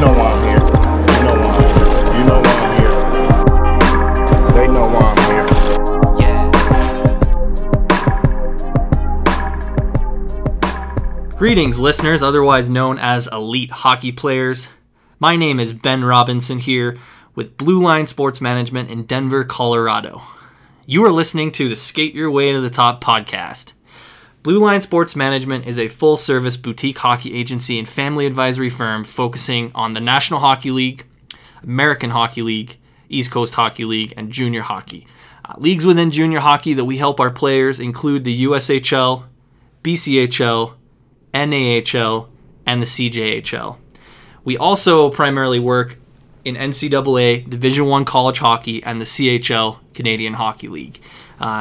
know why I'm here. You know why I'm here. You know why I'm here. They know why I'm here. Yeah. Greetings, listeners, otherwise known as elite hockey players. My name is Ben Robinson here with Blue Line Sports Management in Denver, Colorado. You are listening to the Skate Your Way to the Top podcast. Blue Line Sports Management is a full-service boutique hockey agency and family advisory firm focusing on the National Hockey League, American Hockey League, East Coast Hockey League, and junior hockey. Leagues within junior hockey that we help our players include the USHL, BCHL, NAHL, and the CJHL. We also primarily work in NCAA, Division I college hockey, and the CHL, Canadian Hockey League.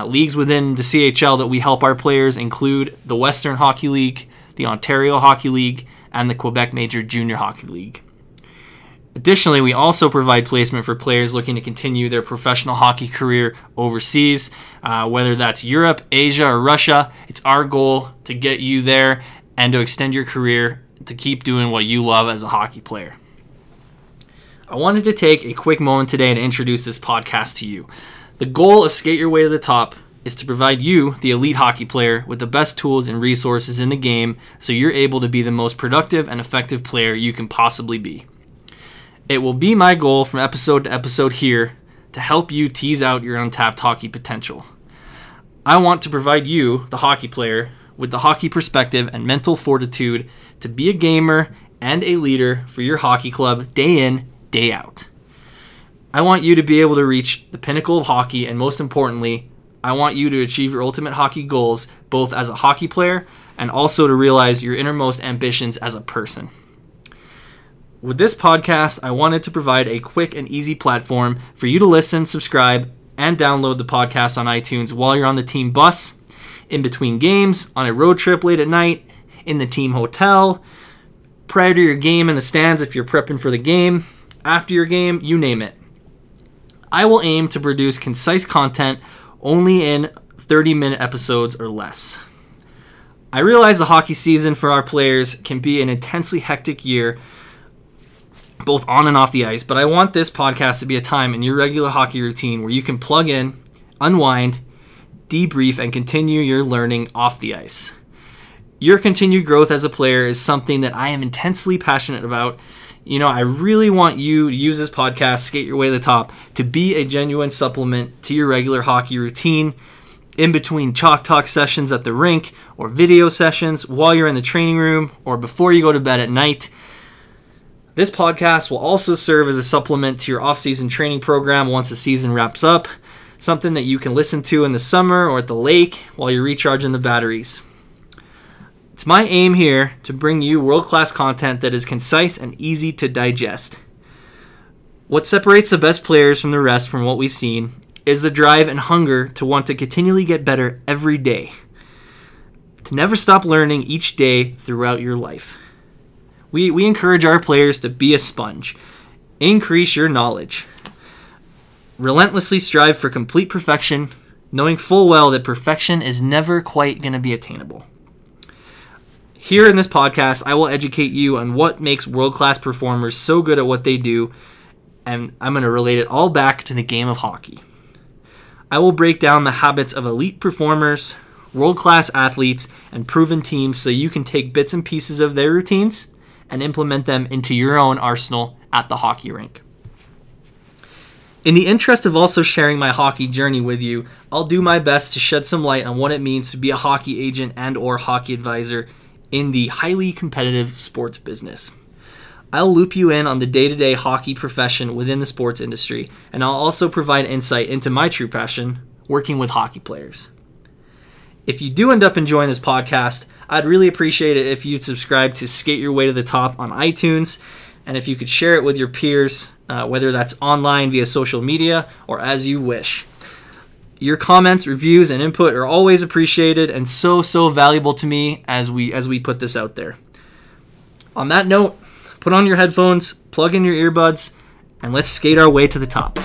Leagues within the CHL that we help our players include the Western Hockey League, the Ontario Hockey League, and the Quebec Major Junior Hockey League. Additionally, we also provide placement for players looking to continue their professional hockey career overseas, whether that's Europe, Asia, or Russia. It's our goal to get you there and to extend your career to keep doing what you love as a hockey player. I wanted to take a quick moment today to introduce this podcast to you. The goal of Skate Your Way to the Top is to provide you, the elite hockey player, with the best tools and resources in the game so you're able to be the most productive and effective player you can possibly be. It will be my goal from episode to episode here to help you tease out your untapped hockey potential. I want to provide you, the hockey player, with the hockey perspective and mental fortitude to be a gamer and a leader for your hockey club day in, day out. I want you to be able to reach the pinnacle of hockey, and most importantly, I want you to achieve your ultimate hockey goals, both as a hockey player and also to realize your innermost ambitions as a person. With this podcast, I wanted to provide a quick and easy platform for you to listen, subscribe, and download the podcast on iTunes while you're on the team bus, in between games, on a road trip late at night, in the team hotel, prior to your game in the stands if you're prepping for the game, after your game, you name it. I will aim to produce concise content only in 30-minute episodes or less. I realize the hockey season for our players can be an intensely hectic year, both on and off the ice, but I want this podcast to be a time in your regular hockey routine where you can plug in, unwind, debrief, and continue your learning off the ice. Your continued growth as a player is something that I am intensely passionate about. You know, I really want you to use this podcast, Skate Your Way to the Top, to be a genuine supplement to your regular hockey routine in between chalk talk sessions at the rink or video sessions while you're in the training room or before you go to bed at night. This podcast will also serve as a supplement to your off-season training program once the season wraps up, something that you can listen to in the summer or at the lake while you're recharging the batteries. It's my aim here to bring you world-class content that is concise and easy to digest. What separates the best players from the rest, from what we've seen, is the drive and hunger to want to continually get better every day, to never stop learning each day throughout your life. We encourage our players to be a sponge, increase your knowledge, relentlessly strive for complete perfection, knowing full well that perfection is never quite going to be attainable. Here in this podcast, I will educate you on what makes world-class performers so good at what they do, and I'm going to relate it all back to the game of hockey. I will break down the habits of elite performers, world-class athletes, and proven teams so you can take bits and pieces of their routines and implement them into your own arsenal at the hockey rink. In the interest of also sharing my hockey journey with you, I'll do my best to shed some light on what it means to be a hockey agent and/or hockey advisor in the highly competitive sports business. I'll loop you in on the day-to-day hockey profession within the sports industry, and I'll also provide insight into my true passion, working with hockey players. If you do end up enjoying this podcast, I'd really appreciate it if you'd subscribe to Skate Your Way to the Top on iTunes, and if you could share it with your peers, whether that's online via social media or as you wish. Your comments, reviews, and input are always appreciated and so valuable to me as we put this out there. On that note, put on your headphones, plug in your earbuds, and let's skate our way to the top.